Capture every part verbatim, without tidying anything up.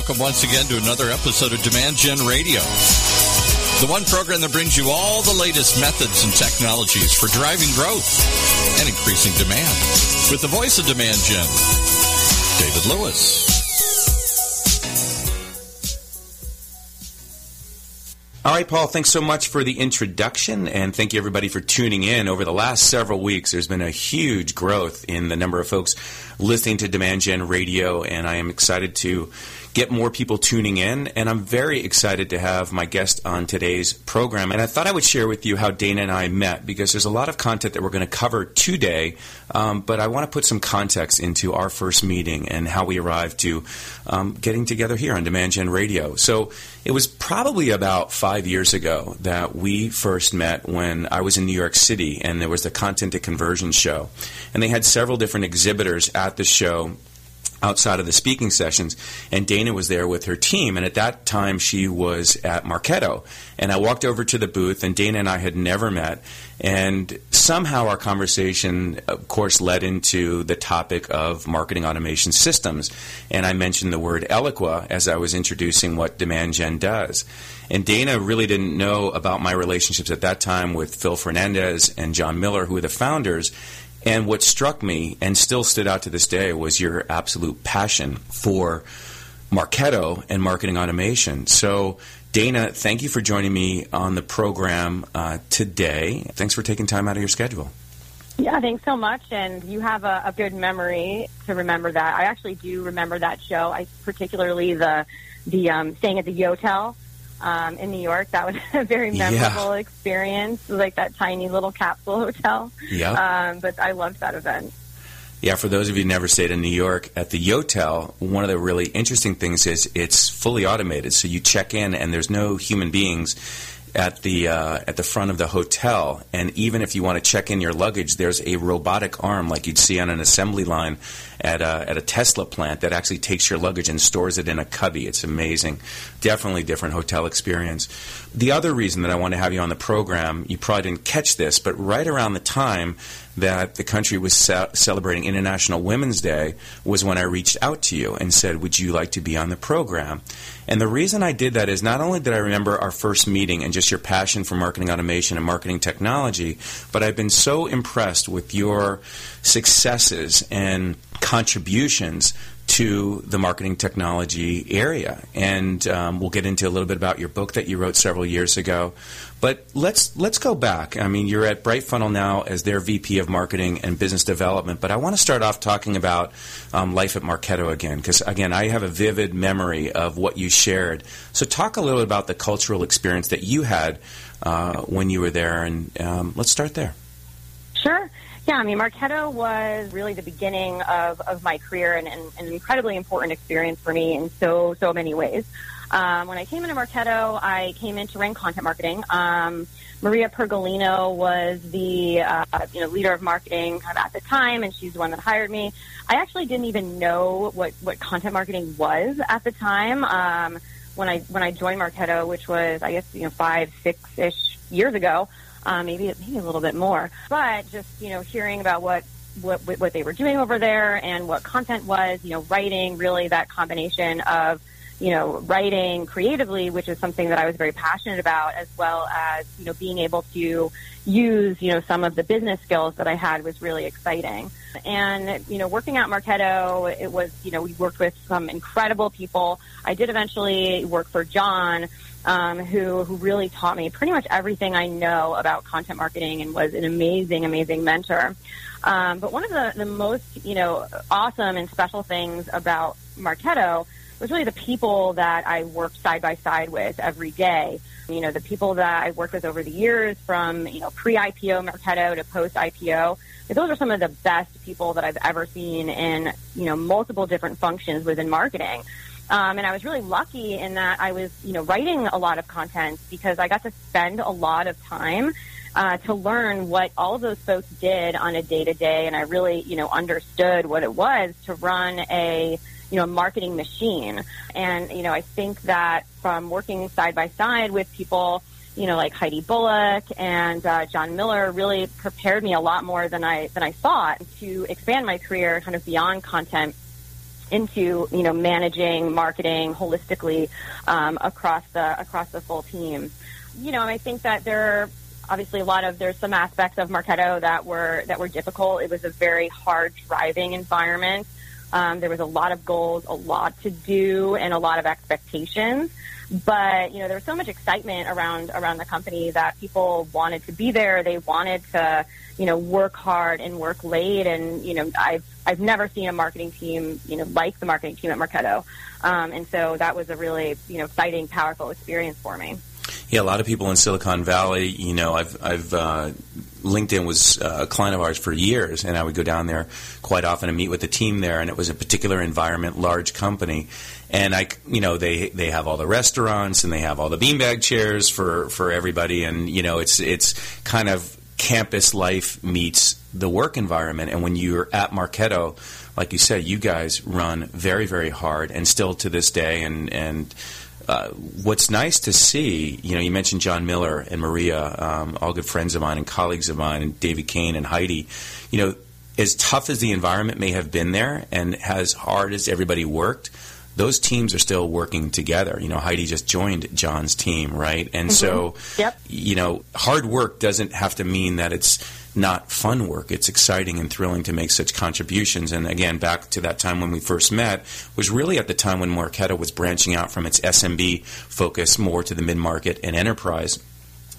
welcome once again to another episode of Demand Gen Radio, the one program that brings you all the latest methods and technologies for driving growth and increasing demand, with the voice of Demand Gen, David Lewis. All right, Paul, thanks so much for the introduction, and thank you, everybody, for tuning in. Over the last several weeks, there's been a huge growth in the number of folks listening to Demand Gen Radio, and I am excited to get more people tuning in, and I'm very excited to have my guest on today's program. And I thought I would share with you how Dana and I met, because there's a lot of content that we're going to cover today, um, but I want to put some context into our first meeting and how we arrived to um, getting together here on Demand Gen Radio. So it was probably about five years ago that we first met, when I was in New York City, and there was the Content to Conversion show, and they had several different exhibitors at the show outside of the speaking sessions, and Dana was there with her team, and at that time she was at Marketo, and I walked over to the booth, and Dana and I had never met, and somehow our conversation, of course, led into the topic of marketing automation systems, and I mentioned the word Eloqua as I was introducing what Demand Gen does. And Dana really didn't know about my relationships at that time with Phil Fernandez and John Miller, who were the founders. And what struck me, and still stood out to this day, was your absolute passion for Marketo and marketing automation. So, Dana, thank you for joining me on the program uh, today. Thanks for taking time out of your schedule. Yeah, thanks so much. And you have a, a good memory to remember that. I actually do remember that show, I particularly the the um, staying at the Yotel um, in New York. That was a very memorable yeah. experience, like that tiny little capsule hotel. Yeah. Um, but I loved that event. Yeah, for those of you who never stayed in New York, at the Yotel, one of the really interesting things is it's fully automated. So you check in, and there's no human beings at the uh, at the front of the hotel. And even if you want to check in your luggage, there's a robotic arm, like you'd see on an assembly line at a, at a Tesla plant, that actually takes your luggage and stores it in a cubby. It's amazing. Definitely different hotel experience. The other reason that I want to have you on the program, you probably didn't catch this, but right around the time that the country was ce- celebrating International Women's Day was when I reached out to you and said, would you like to be on the program? And the reason I did that is not only did I remember our first meeting and just your passion for marketing automation and marketing technology, but I've been so impressed with your successes and contributions to the marketing technology area. And um, we'll get into a little bit about your book that you wrote several years ago. But let's let's go back. I mean, you're at Bright Funnel now as their V P of Marketing and Business Development, but I want to start off talking about um, life at Marketo again, because, again, I have a vivid memory of what you shared. So talk a little about the cultural experience that you had uh, when you were there, and um, let's start there. Sure. Yeah, I mean, Marketo was really the beginning of, of my career, and, and, and an incredibly important experience for me in so, so many ways. Um, when I came into Marketo, I came in to run content marketing. Um, Maria Pergolino was the uh, you know, leader of marketing kind of at the time, and she's the one that hired me. I actually didn't even know what, what content marketing was at the time um, when I when I joined Marketo, which was, I guess, you know, five, six-ish years ago. Uh, maybe maybe a little bit more, but just, you know, hearing about what, what what they were doing over there and what content was, you know, writing, really that combination of, you know, writing creatively, which is something that I was very passionate about, as well as, you know, being able to use, you know, some of the business skills that I had was really exciting. And, you know, working at Marketo, it was, you know, we worked with some incredible people. I did eventually work for John, Um, who, who really taught me pretty much everything I know about content marketing and was an amazing, amazing mentor. Um, but one of the, the most, you know, awesome and special things about Marketo was really the people that I worked side by side with every day. You know, the people that I worked with over the years, from, you know, pre-I P O Marketo to post-I P O, those are some of the best people that I've ever seen in, you know, multiple different functions within marketing. Um, and I was really lucky in that I was, you know, writing a lot of content, because I got to spend a lot of time uh, to learn what all of those folks did on a day-to-day. And I really, you know, understood what it was to run a, you know, marketing machine. And, you know, I think that from working side by side with people, you know, like Heidi Bullock and uh, John Miller, really prepared me a lot more than I, than I thought to expand my career kind of beyond content into, you know, managing marketing holistically um, across the across the full team. You know, and I think that there are obviously a lot of there's some aspects of Marketo that were that were difficult. It was a very hard driving environment. Um, there was a lot of goals, a lot to do, and a lot of expectations. But, you know, there was so much excitement around around the company that people wanted to be there. They wanted to, you know, work hard and work late. And, you know, I've I've never seen a marketing team, you know, like the marketing team at Marketo. Um, and so that was a really, you know, exciting, powerful experience for me. Yeah, a lot of people in Silicon Valley, you know, I've, I've uh, LinkedIn was uh, a client of ours for years, and I would go down there quite often and meet with the team there, and it was a particular environment, large company. And, I, you know, they they have all the restaurants, and they have all the beanbag chairs for, for everybody, and, you know, it's it's kind of campus life meets the work environment. And when you're at Marketo, like you said, you guys run very, very hard, and still to this day, and and Uh, what's nice to see, you know, you mentioned John Miller and Maria, um, all good friends of mine and colleagues of mine, and David Kane and Heidi. You know, as tough as the environment may have been there, and as hard as everybody worked, those teams are still working together. You know, Heidi just joined John's team, right? And mm-hmm. so, yep. you know, hard work doesn't have to mean that it's not fun work. It's exciting and thrilling to make such contributions. And again, back to that time when we first met, was really at the time when Marketo was branching out from its S M B focus more to the mid-market and enterprise.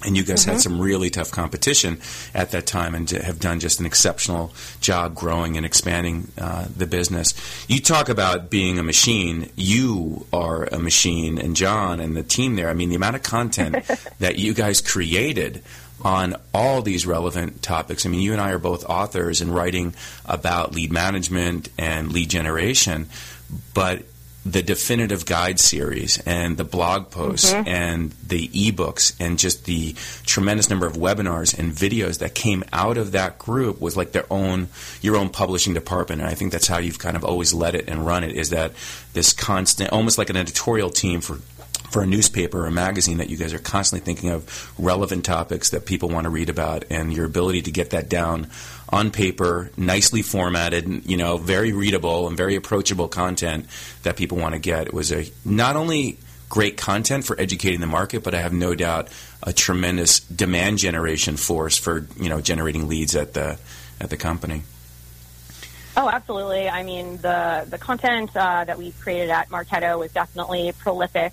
And you guys mm-hmm. had some really tough competition at that time, and have done just an exceptional job growing and expanding uh, the business. You talk about being a machine. You are a machine, and John and the team there. I mean, the amount of content that you guys created on all these relevant topics. I mean, you and I are both authors and writing about lead management and lead generation, but the definitive guide series and the blog posts mm-hmm. and the ebooks and just the tremendous number of webinars and videos that came out of that group was like their own, your own publishing department. And I think that's how you've kind of always led it and run it, is that this constant, almost like an editorial team for for a newspaper or a magazine, that you guys are constantly thinking of relevant topics that people want to read about, and your ability to get that down on paper, nicely formatted, you know, very readable and very approachable content that people want to get. It was a not only great content for educating the market, but I have no doubt a tremendous demand generation force for, you know, generating leads at the at the company. Oh, absolutely. I mean, the, the content uh, that we created at Marketo was definitely prolific.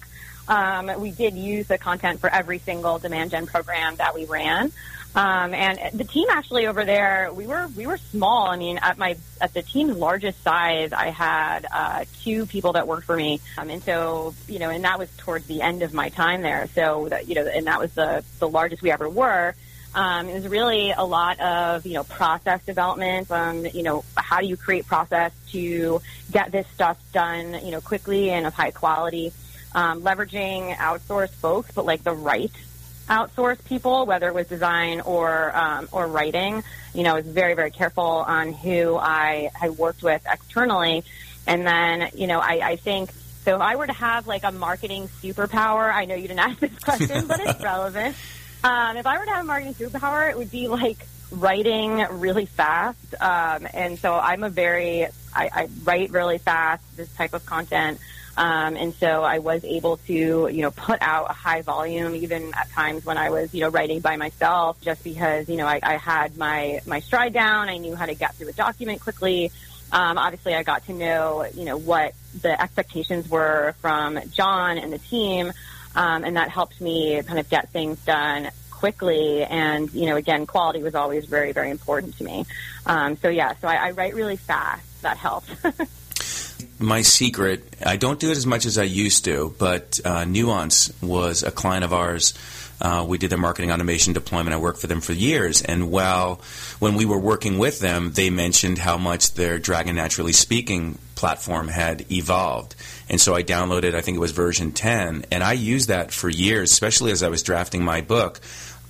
Um, we did use the content for every single demand gen program that we ran. Um, and the team actually over there, we were, we were small. I mean, at my, at the team's largest size, I had, uh, two people that worked for me. Um, and so, you know, and that was towards the end of my time there. So that, you know, and that was the, the largest we ever were. Um, it was really a lot of, you know, process development. Um, you know, how do you create process to get this stuff done, you know, quickly and of high quality? Um, leveraging outsourced folks, but like the right outsourced people, whether it was design or um, or writing. You know, I was very, very careful on who I, I worked with externally. And then, you know, I, I think, so if I were to have like a marketing superpower, I know you didn't ask this question, but it's relevant. Um, if I were to have a marketing superpower, it would be like writing really fast. Um, and so I'm a very, I, I write really fast, this type of content. Um, and so I was able to, you know, put out a high volume, even at times when I was, you know, writing by myself, just because, you know, I, I had my, my stride down. I knew how to get through a document quickly. Um, obviously, I got to know, you know, what the expectations were from John and the team, um, and that helped me kind of get things done quickly. And, you know, again, quality was always very, very important to me. Um, so, yeah, so I, I write really fast. That helped. My secret, I don't do it as much as I used to, but uh, Nuance was a client of ours. Uh, we did their marketing automation deployment. I worked for them for years. And while when we were working with them, they mentioned how much their Dragon Naturally Speaking platform had evolved. And so I downloaded, I think it was version ten, and I used that for years, especially as I was drafting my book.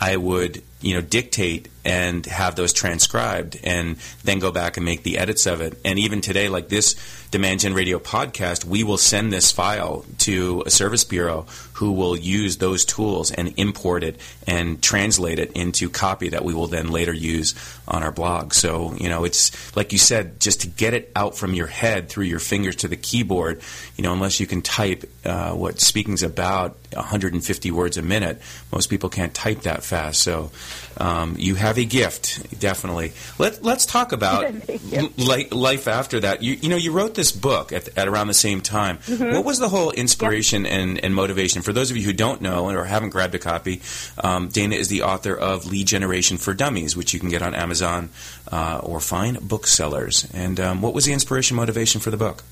I would you know, dictate and have those transcribed and then go back and make the edits of it. And even today, like this Demand Gen Radio podcast, we will send this file to a service bureau who will use those tools and import it and translate it into copy that we will then later use on our blog. So, you know, it's like you said, just to get it out from your head through your fingers to the keyboard, you know, unless you can type uh, what speaking's about one hundred fifty words a minute, most people can't type that fast. So um, you have a gift, definitely. Let, let's talk about li- life after that. You, you know, you wrote this book at, at around the same time. Mm-hmm. What was the whole inspiration yeah. and, and motivation? For those of you who don't know or haven't grabbed a copy, um, Dana is the author of Lead Generation for Dummies, which you can get on Amazon uh, or fine booksellers. And um, what was the inspiration, motivation for the book?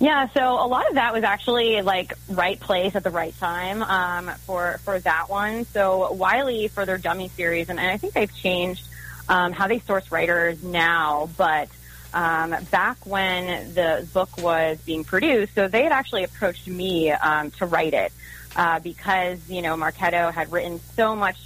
Yeah, so a lot of that was actually like right place at the right time um, for for that one. So Wiley, for their Dummy series, and, and I think they've changed um, how they source writers now, but um, back when the book was being produced, so they had actually approached me um, to write it uh, because, you know, Marketo had written so much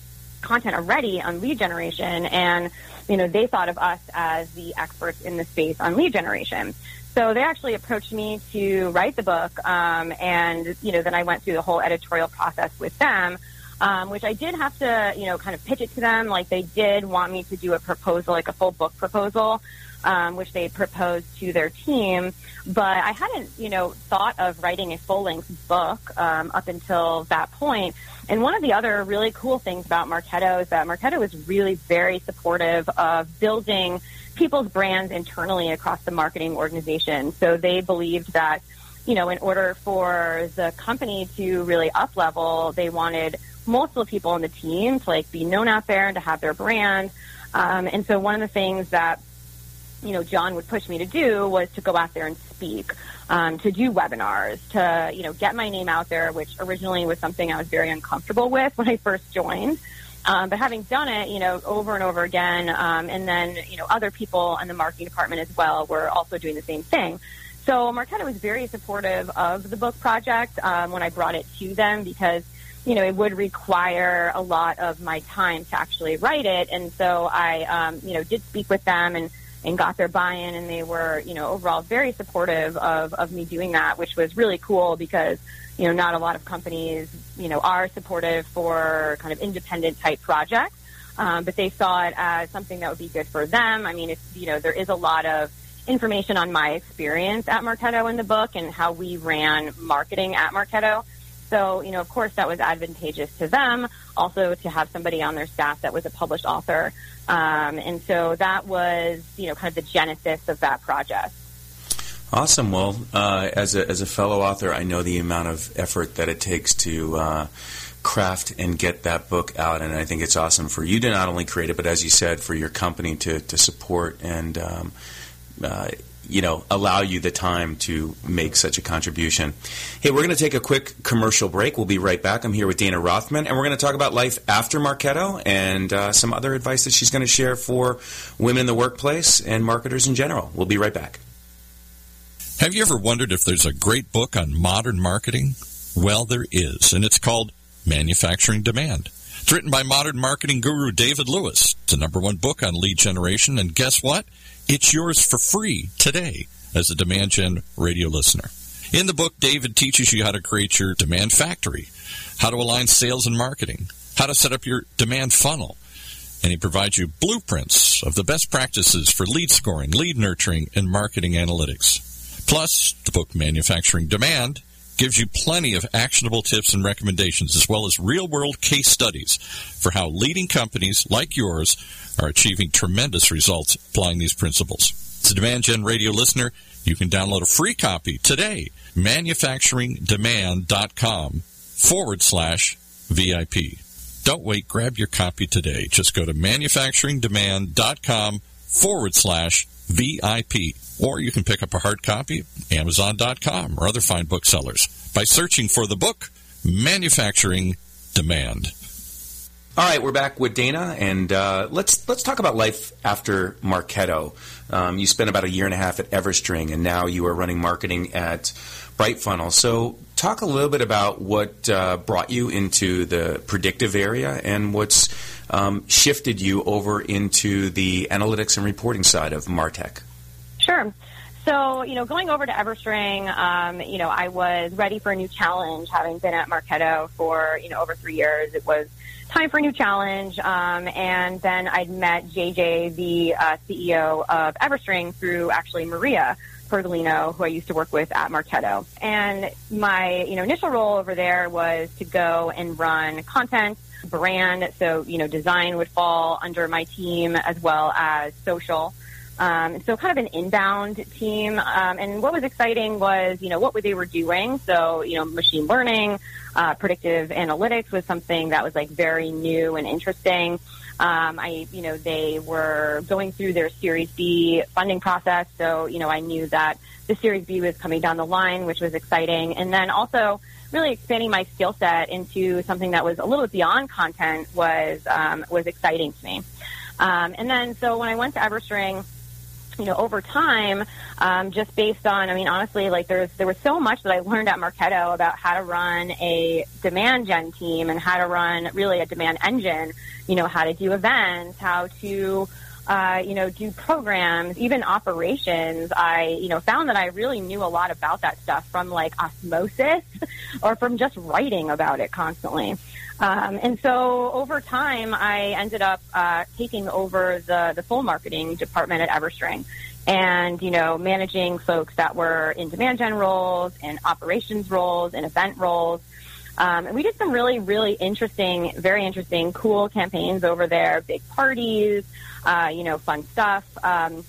content already on lead generation, and, you know, they thought of us as the experts in the space on lead generation. So they actually approached me to write the book, um, and, you know, then I went through the whole editorial process with them, um, which I did have to, you know, kind of pitch it to them. Like, they did want me to do a proposal, like a full book proposal, um, which they proposed to their team. But I hadn't, you know, thought of writing a full-length book um, up until that point. And one of the other really cool things about Marketo is that Marketo is really very supportive of building people's brands internally across the marketing organization. So they believed that, you know, in order for the company to really up level, they wanted multiple people on the team to like be known out there and to have their brand. Um, and so one of the things that, you know, John would push me to do was to go out there and speak, um, to do webinars, to, you know, get my name out there, which originally was something I was very uncomfortable with when I first joined. Um, but having done it, you know, over and over again, um, and then, you know, other people in the marketing department as well were also doing the same thing. So Marketo was very supportive of the book project um, when I brought it to them because, you know, it would require a lot of my time to actually write it. And so I, um, you know, did speak with them and, and got their buy-in, and they were, you know, overall very supportive of, of me doing that, which was really cool because, you know, not a lot of companies, you know, are supportive for kind of independent type projects, um, but they saw it as something that would be good for them. I mean, it's, you know, there is a lot of information on my experience at Marketo in the book and how we ran marketing at Marketo. So, you know, of course, that was advantageous to them, also to have somebody on their staff that was a published author. Um, and so that was, you know, kind of the genesis of that project. Awesome. Well, uh, as a as a fellow author, I know the amount of effort that it takes to uh, craft and get that book out, and I think it's awesome for you to not only create it, but as you said, for your company to, to support and um, uh, you know, allow you the time to make such a contribution. Hey, we're going to take a quick commercial break. We'll be right back. I'm here with Dana Rothman, and we're going to talk about life after Marketo and uh, some other advice that she's going to share for women in the workplace and marketers in general. We'll be right back. Have you ever wondered if there's a great book on modern marketing? Well, there is, and it's called Manufacturing Demand. It's written by modern marketing guru David Lewis. It's the number one book on lead generation, and guess what? It's yours for free today as a Demand Gen radio listener. In the book, David teaches you how to create your demand factory, how to align sales and marketing, how to set up your demand funnel, and he provides you blueprints of the best practices for lead scoring, lead nurturing, and marketing analytics. Plus, the book Manufacturing Demand gives you plenty of actionable tips and recommendations, as well as real-world case studies for how leading companies like yours are achieving tremendous results applying these principles. As a Demand Gen radio listener, you can download a free copy today, manufacturing demand dot com forward slash V I P. Don't wait. Grab your copy today. Just go to manufacturing demand dot com forward slash V I P. Or you can pick up a hard copy at amazon dot com or other fine booksellers by searching for the book Manufacturing Demand. All right, we're back with Dana, and uh, let's let's talk about life after Marketo. Um, you spent about a year and a half at Everstring, and now you are running marketing at Bright Funnel. So talk a little bit about what uh, brought you into the predictive area and what's um, shifted you over into the analytics and reporting side of MarTech? Sure. So, you know, going over to Everstring, um, you know, I was ready for a new challenge, having been at Marketo for, you know, over three years. It was time for a new challenge, um, and then I'd met J J, the uh, C E O of Everstring, through actually Maria Pergolino, who I used to work with at Marketo. And my, you know, initial role over there was to go and run content, brand, so, you know, design would fall under my team, as well as social. Um, so kind of an inbound team. Um, and what was exciting was, you know, what they were doing. So, you know, machine learning, uh, predictive analytics was something that was like very new and interesting. Um, I, you know, they were going through their Series B funding process. So, you know, I knew that the Series B was coming down the line, which was exciting. And then also really expanding my skill set into something that was a little bit beyond content was, um, was exciting to me. Um, and then, so when I went to Everstring, you know, over time, um, just based on, I mean, honestly, like there's, there was so much that I learned at Marketo about how to run a demand gen team and how to run really a demand engine, you know, how to do events, how to, uh, you know, do programs, even operations. I, you know, found that I really knew a lot about that stuff from like osmosis or from just writing about it constantly. Um, and so over time, I ended up uh, taking over the, the full marketing department at Everstring and, you know, managing folks that were in demand gen roles and operations roles and event roles. Um, and we did some really, really interesting, very interesting, cool campaigns over there, big parties, uh, you know, fun stuff. Um,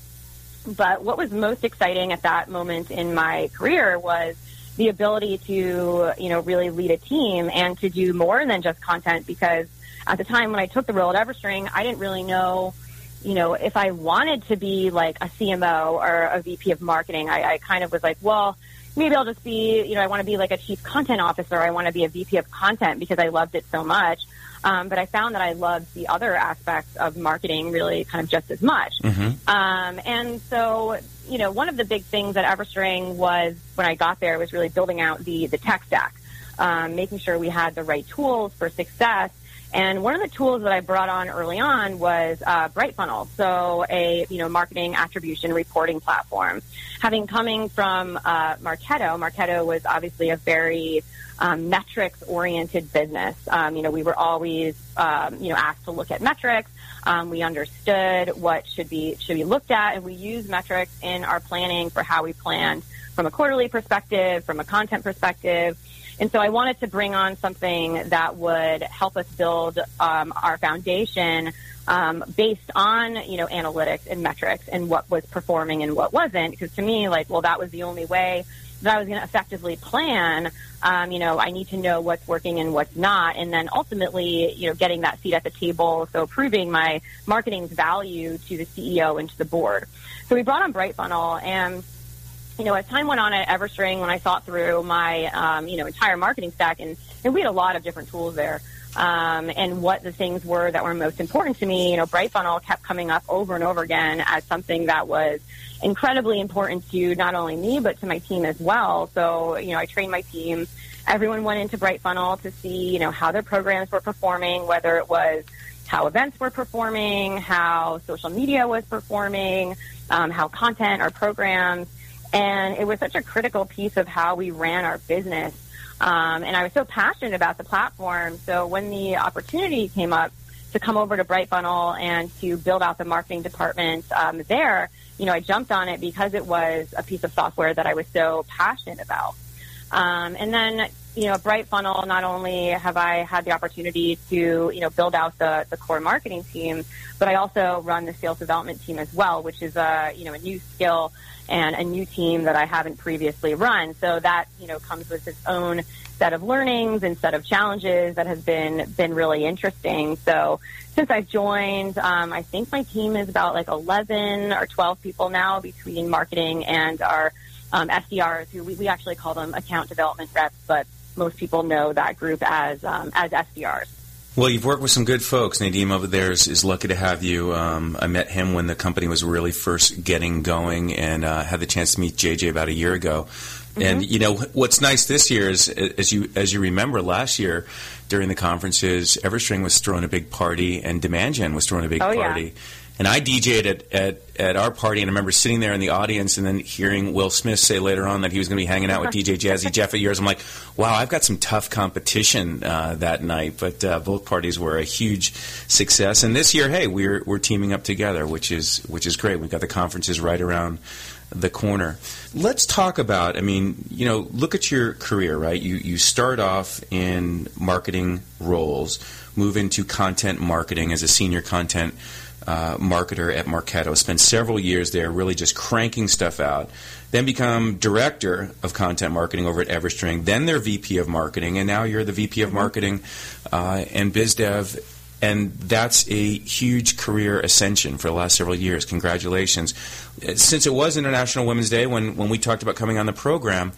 but what was most exciting at that moment in my career was the ability to, you know, really lead a team and to do more than just content, because at the time when I took the role at Everstring, I didn't really know, you know, if I wanted to be like a C M O or a V P of marketing. I, I kind of was like, well, maybe I'll just be, you know, I want to be like a chief content officer. I want to be a V P of content because I loved it so much. Um, but I found that I loved the other aspects of marketing really kind of just as much. Mm-hmm. Um, and so, you know, one of the big things at Everstring was when I got there was really building out the, the tech stack, um, making sure we had the right tools for success. And one of the tools that I brought on early on was uh, Bright Funnel, so a you know marketing attribution reporting platform. Having coming from uh, Marketo, Marketo was obviously a very um, metrics-oriented business. Um, you know, we were always um, you know asked to look at metrics. Um, we understood what should be should be looked at, and we used metrics in our planning for how we planned from a quarterly perspective, from a content perspective. And so I wanted to bring on something that would help us build um, our foundation um, based on, you know, analytics and metrics and what was performing and what wasn't. Because to me, like, well, that was the only way that I was going to effectively plan. Um, you know, I need to know what's working and what's not. And then ultimately, you know, getting that seat at the table. So proving my marketing's value to the C E O and to the board. So we brought on Bright Funnel, and you know, as time went on at Everstring, when I thought through my, um, you know, entire marketing stack, and, and we had a lot of different tools there, um, and what the things were that were most important to me, you know, Bright Funnel kept coming up over and over again as something that was incredibly important to not only me, but to my team as well. So, you know, I trained my team. Everyone went into Bright Funnel to see, you know, how their programs were performing, whether it was how events were performing, how social media was performing, um, how content or programs. And it was such a critical piece of how we ran our business. Um, and I was so passionate about the platform. So when the opportunity came up to come over to Bright Funnel and to build out the marketing department um, there, you know, I jumped on it because it was a piece of software that I was so passionate about. Um, and then, you know, Bright Funnel, not only have I had the opportunity to, you know, build out the, the core marketing team, but I also run the sales development team as well, which is a, you know, a new skill and a new team that I haven't previously run. So that, you know, comes with its own set of learnings and set of challenges that has been, been really interesting. So since I've joined, um, I think my team is about like eleven or twelve people now between marketing and our um, S D Rs, who we, we actually call them account development reps, but most people know that group as um, as S D Rs. Well, you've worked with some good folks. Nadim over there is, is lucky to have you. Um, I met him when the company was really first getting going, and uh, had the chance to meet J J about a year ago. Mm-hmm. And, you know, what's nice this year is, as you as you remember last year, during the conferences, Everstring was throwing a big party, and Demand Gen was throwing a big oh, party. Yeah. And I DJed at, at, at our party, and I remember sitting there in the audience and then hearing Will Smith say later on that he was going to be hanging out with D J Jazzy Jeff at yours. I'm like, wow, I've got some tough competition uh, that night. But uh, both parties were a huge success. And this year, hey, we're we're teaming up together, which is which is great. We've got the conferences right around the corner. Let's talk about, I mean, you know, look at your career, right? You you start off in marketing roles, move into content marketing as a senior content Uh, marketer at Marketo, spent several years there really just cranking stuff out, then become director of content marketing over at Everstring, then their V P of marketing, and now you're the V P of marketing uh, and biz dev, and that's a huge career ascension for the last several years. Congratulations. Since it was International Women's Day when, when we talked about coming on the program,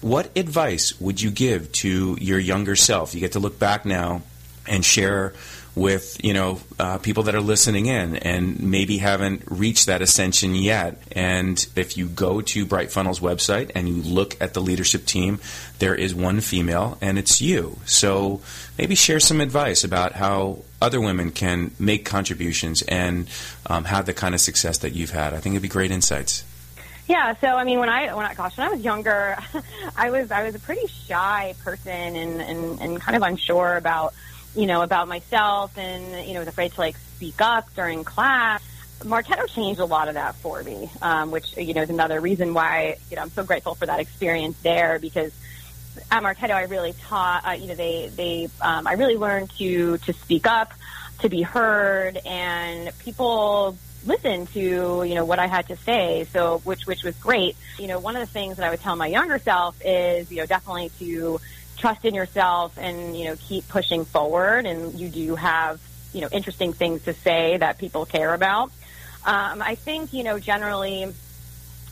what advice would you give to your younger self? You get to look back now and share with, you know, uh, people that are listening in and maybe haven't reached that ascension yet. And if you go to Bright Funnel's website and you look at the leadership team, there is one female, and it's you. So maybe share some advice about how other women can make contributions and um, have the kind of success that you've had. I think it'd be great insights. Yeah, so I mean, when I when I gosh, when I was younger, I was I was a pretty shy person and and, and kind of unsure about, you know, about myself, and, you know, was afraid to, like, speak up during class. Marketo changed a lot of that for me, um, which, you know, is another reason why, you know, I'm so grateful for that experience there, because at Marketo, I really taught, uh, you know, they, they, um, I really learned to, to speak up, to be heard, and people listened to, you know, what I had to say, so, which, which was great. You know, one of the things that I would tell my younger self is, you know, definitely to trust in yourself and, you know, keep pushing forward, and you do have, you know, interesting things to say that people care about. Um, I think, you know, generally,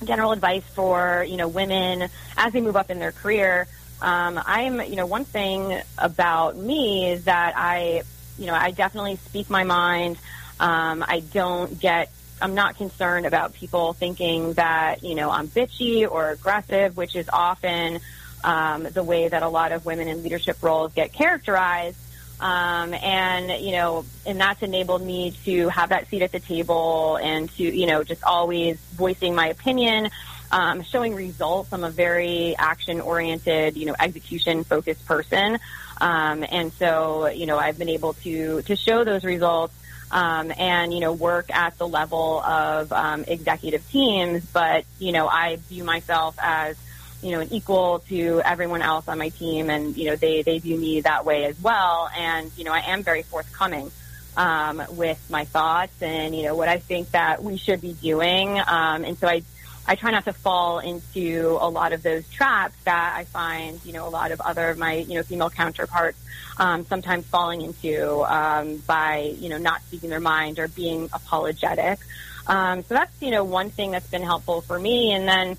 general advice for, you know, women as they move up in their career, um, I'm, you know, one thing about me is that I, you know, I definitely speak my mind. Um, I don't get, I'm not concerned about people thinking that, you know, I'm bitchy or aggressive, which is often Um, the way that a lot of women in leadership roles get characterized. Um, and, you know, and that's enabled me to have that seat at the table and to, you know, just always voicing my opinion, um, showing results. I'm a very action-oriented, you know, execution-focused person. Um, and so, you know, I've been able to, to show those results um, and, you know, work at the level of um, executive teams. But, you know, I view myself as, you know, an equal to everyone else on my team, and, you know, they, they view me that way as well. And, you know, I am very forthcoming um, with my thoughts and, you know, what I think that we should be doing. Um, and so I, I try not to fall into a lot of those traps that I find, you know, a lot of other of my, you know, female counterparts um, sometimes falling into um, by, you know, not speaking their mind or being apologetic. Um, so that's, you know, one thing that's been helpful for me. And then,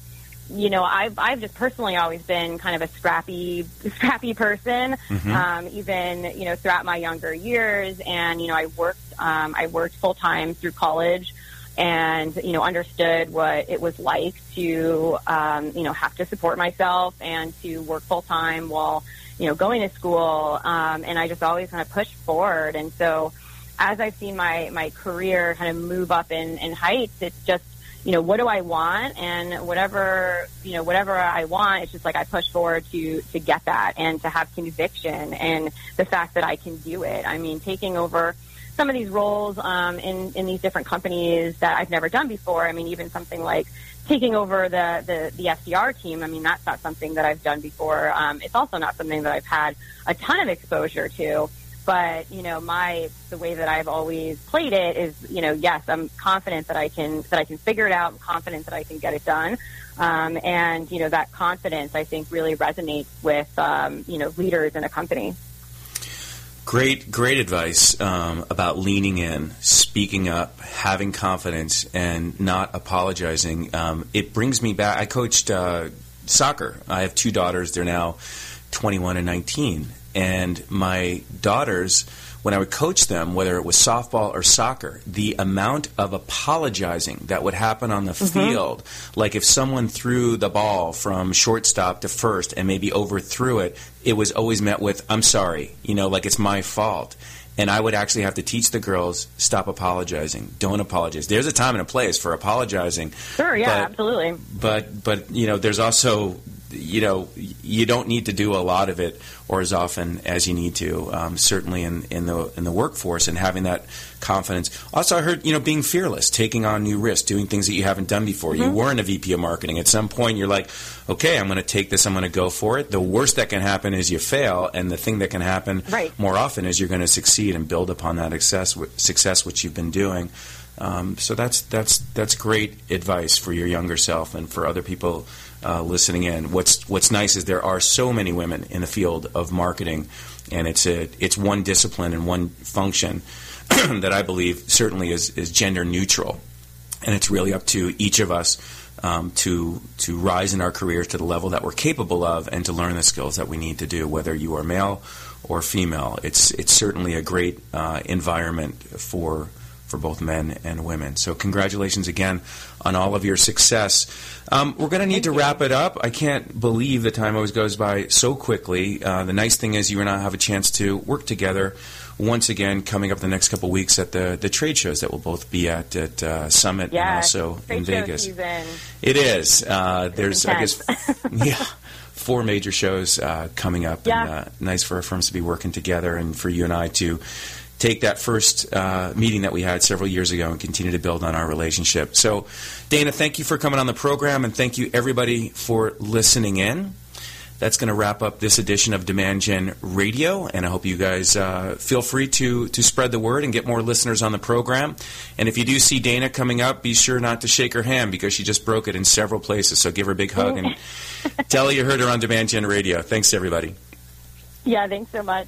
you know, I've, I've just personally always been kind of a scrappy, scrappy person, mm-hmm. um, even, you know, throughout my younger years. And, you know, I worked, um, I worked full time through college and, you know, understood what it was like to, um, you know, have to support myself and to work full time while, you know, going to school. Um, and I just always kind of pushed forward. And so as I've seen my, my career kind of move up in, in heights, it's just, you know, what do I want? And whatever, you know, whatever I want, it's just like I push forward to, to get that and to have conviction and the fact that I can do it. I mean, taking over some of these roles um, in, in these different companies that I've never done before. I mean, even something like taking over the, the, the S D R team. I mean, that's not something that I've done before. Um, it's also not something that I've had a ton of exposure to. But, you know, my, the way that I've always played it is, you know, yes, I'm confident that I can, that I can figure it out. I'm confident that I can get it done. Um, and, you know, that confidence, I think, really resonates with, um, you know, leaders in a company. Great, great advice um, about leaning in, speaking up, having confidence, and not apologizing. Um, it brings me back. I coached uh, soccer. I have two daughters. They're now twenty-one and nineteen. And my daughters when I would coach them, whether it was softball or soccer, the amount of apologizing that would happen on the mm-hmm. field, like if someone threw the ball from shortstop to first and maybe overthrew it, it was always met with, I'm sorry, you know, like it's my fault. And I would actually have to teach the girls, stop apologizing. Don't apologize. There's a time and a place for apologizing. Sure, yeah, but, absolutely. But, but you know, there's also, you know, you don't need to do a lot of it or as often as you need to, um, certainly in, in the in the workforce and having that confidence. Also, I heard, you know, being fearless, taking on new risks, doing things that you haven't done before. Mm-hmm. You weren't a V P of marketing. At some point, you're like, okay, I'm going to take this. I'm going to go for it. The worst that can happen is you fail, and the thing that can happen right. more often is you're going to succeed and build upon that success, success which you've been doing. Um, so that's that's that's great advice for your younger self and for other people Uh, listening in. What's what's nice is there are so many women in the field of marketing, and it's a it's one discipline and one function that I believe certainly is, is gender neutral, and it's really up to each of us um, to to rise in our careers to the level that we're capable of and to learn the skills that we need to do. Whether you are male or female, it's it's certainly a great uh, environment for. for both men and women. So congratulations again on all of your success. Um, we're going to need Thank to you. wrap it up. I can't believe the time always goes by so quickly. Uh, the nice thing is you and I have a chance to work together once again coming up the next couple of weeks at the, the trade shows that we'll both be at at uh, Summit yes, and also trade in show Vegas. Season. It is. Uh, there's, I guess, yeah. Four major shows uh, coming up. Yeah. And, uh, nice for our firms to be working together and for you and I to take that first uh, meeting that we had several years ago and continue to build on our relationship. So, Dana, thank you for coming on the program, and thank you, everybody, for listening in. That's going to wrap up this edition of Demand Gen Radio, and I hope you guys uh, feel free to, to spread the word and get more listeners on the program. And if you do see Dana coming up, be sure not to shake her hand because she just broke it in several places. So give her a big hug and tell her you heard her on Demand Gen Radio. Thanks, everybody. Yeah, thanks so much.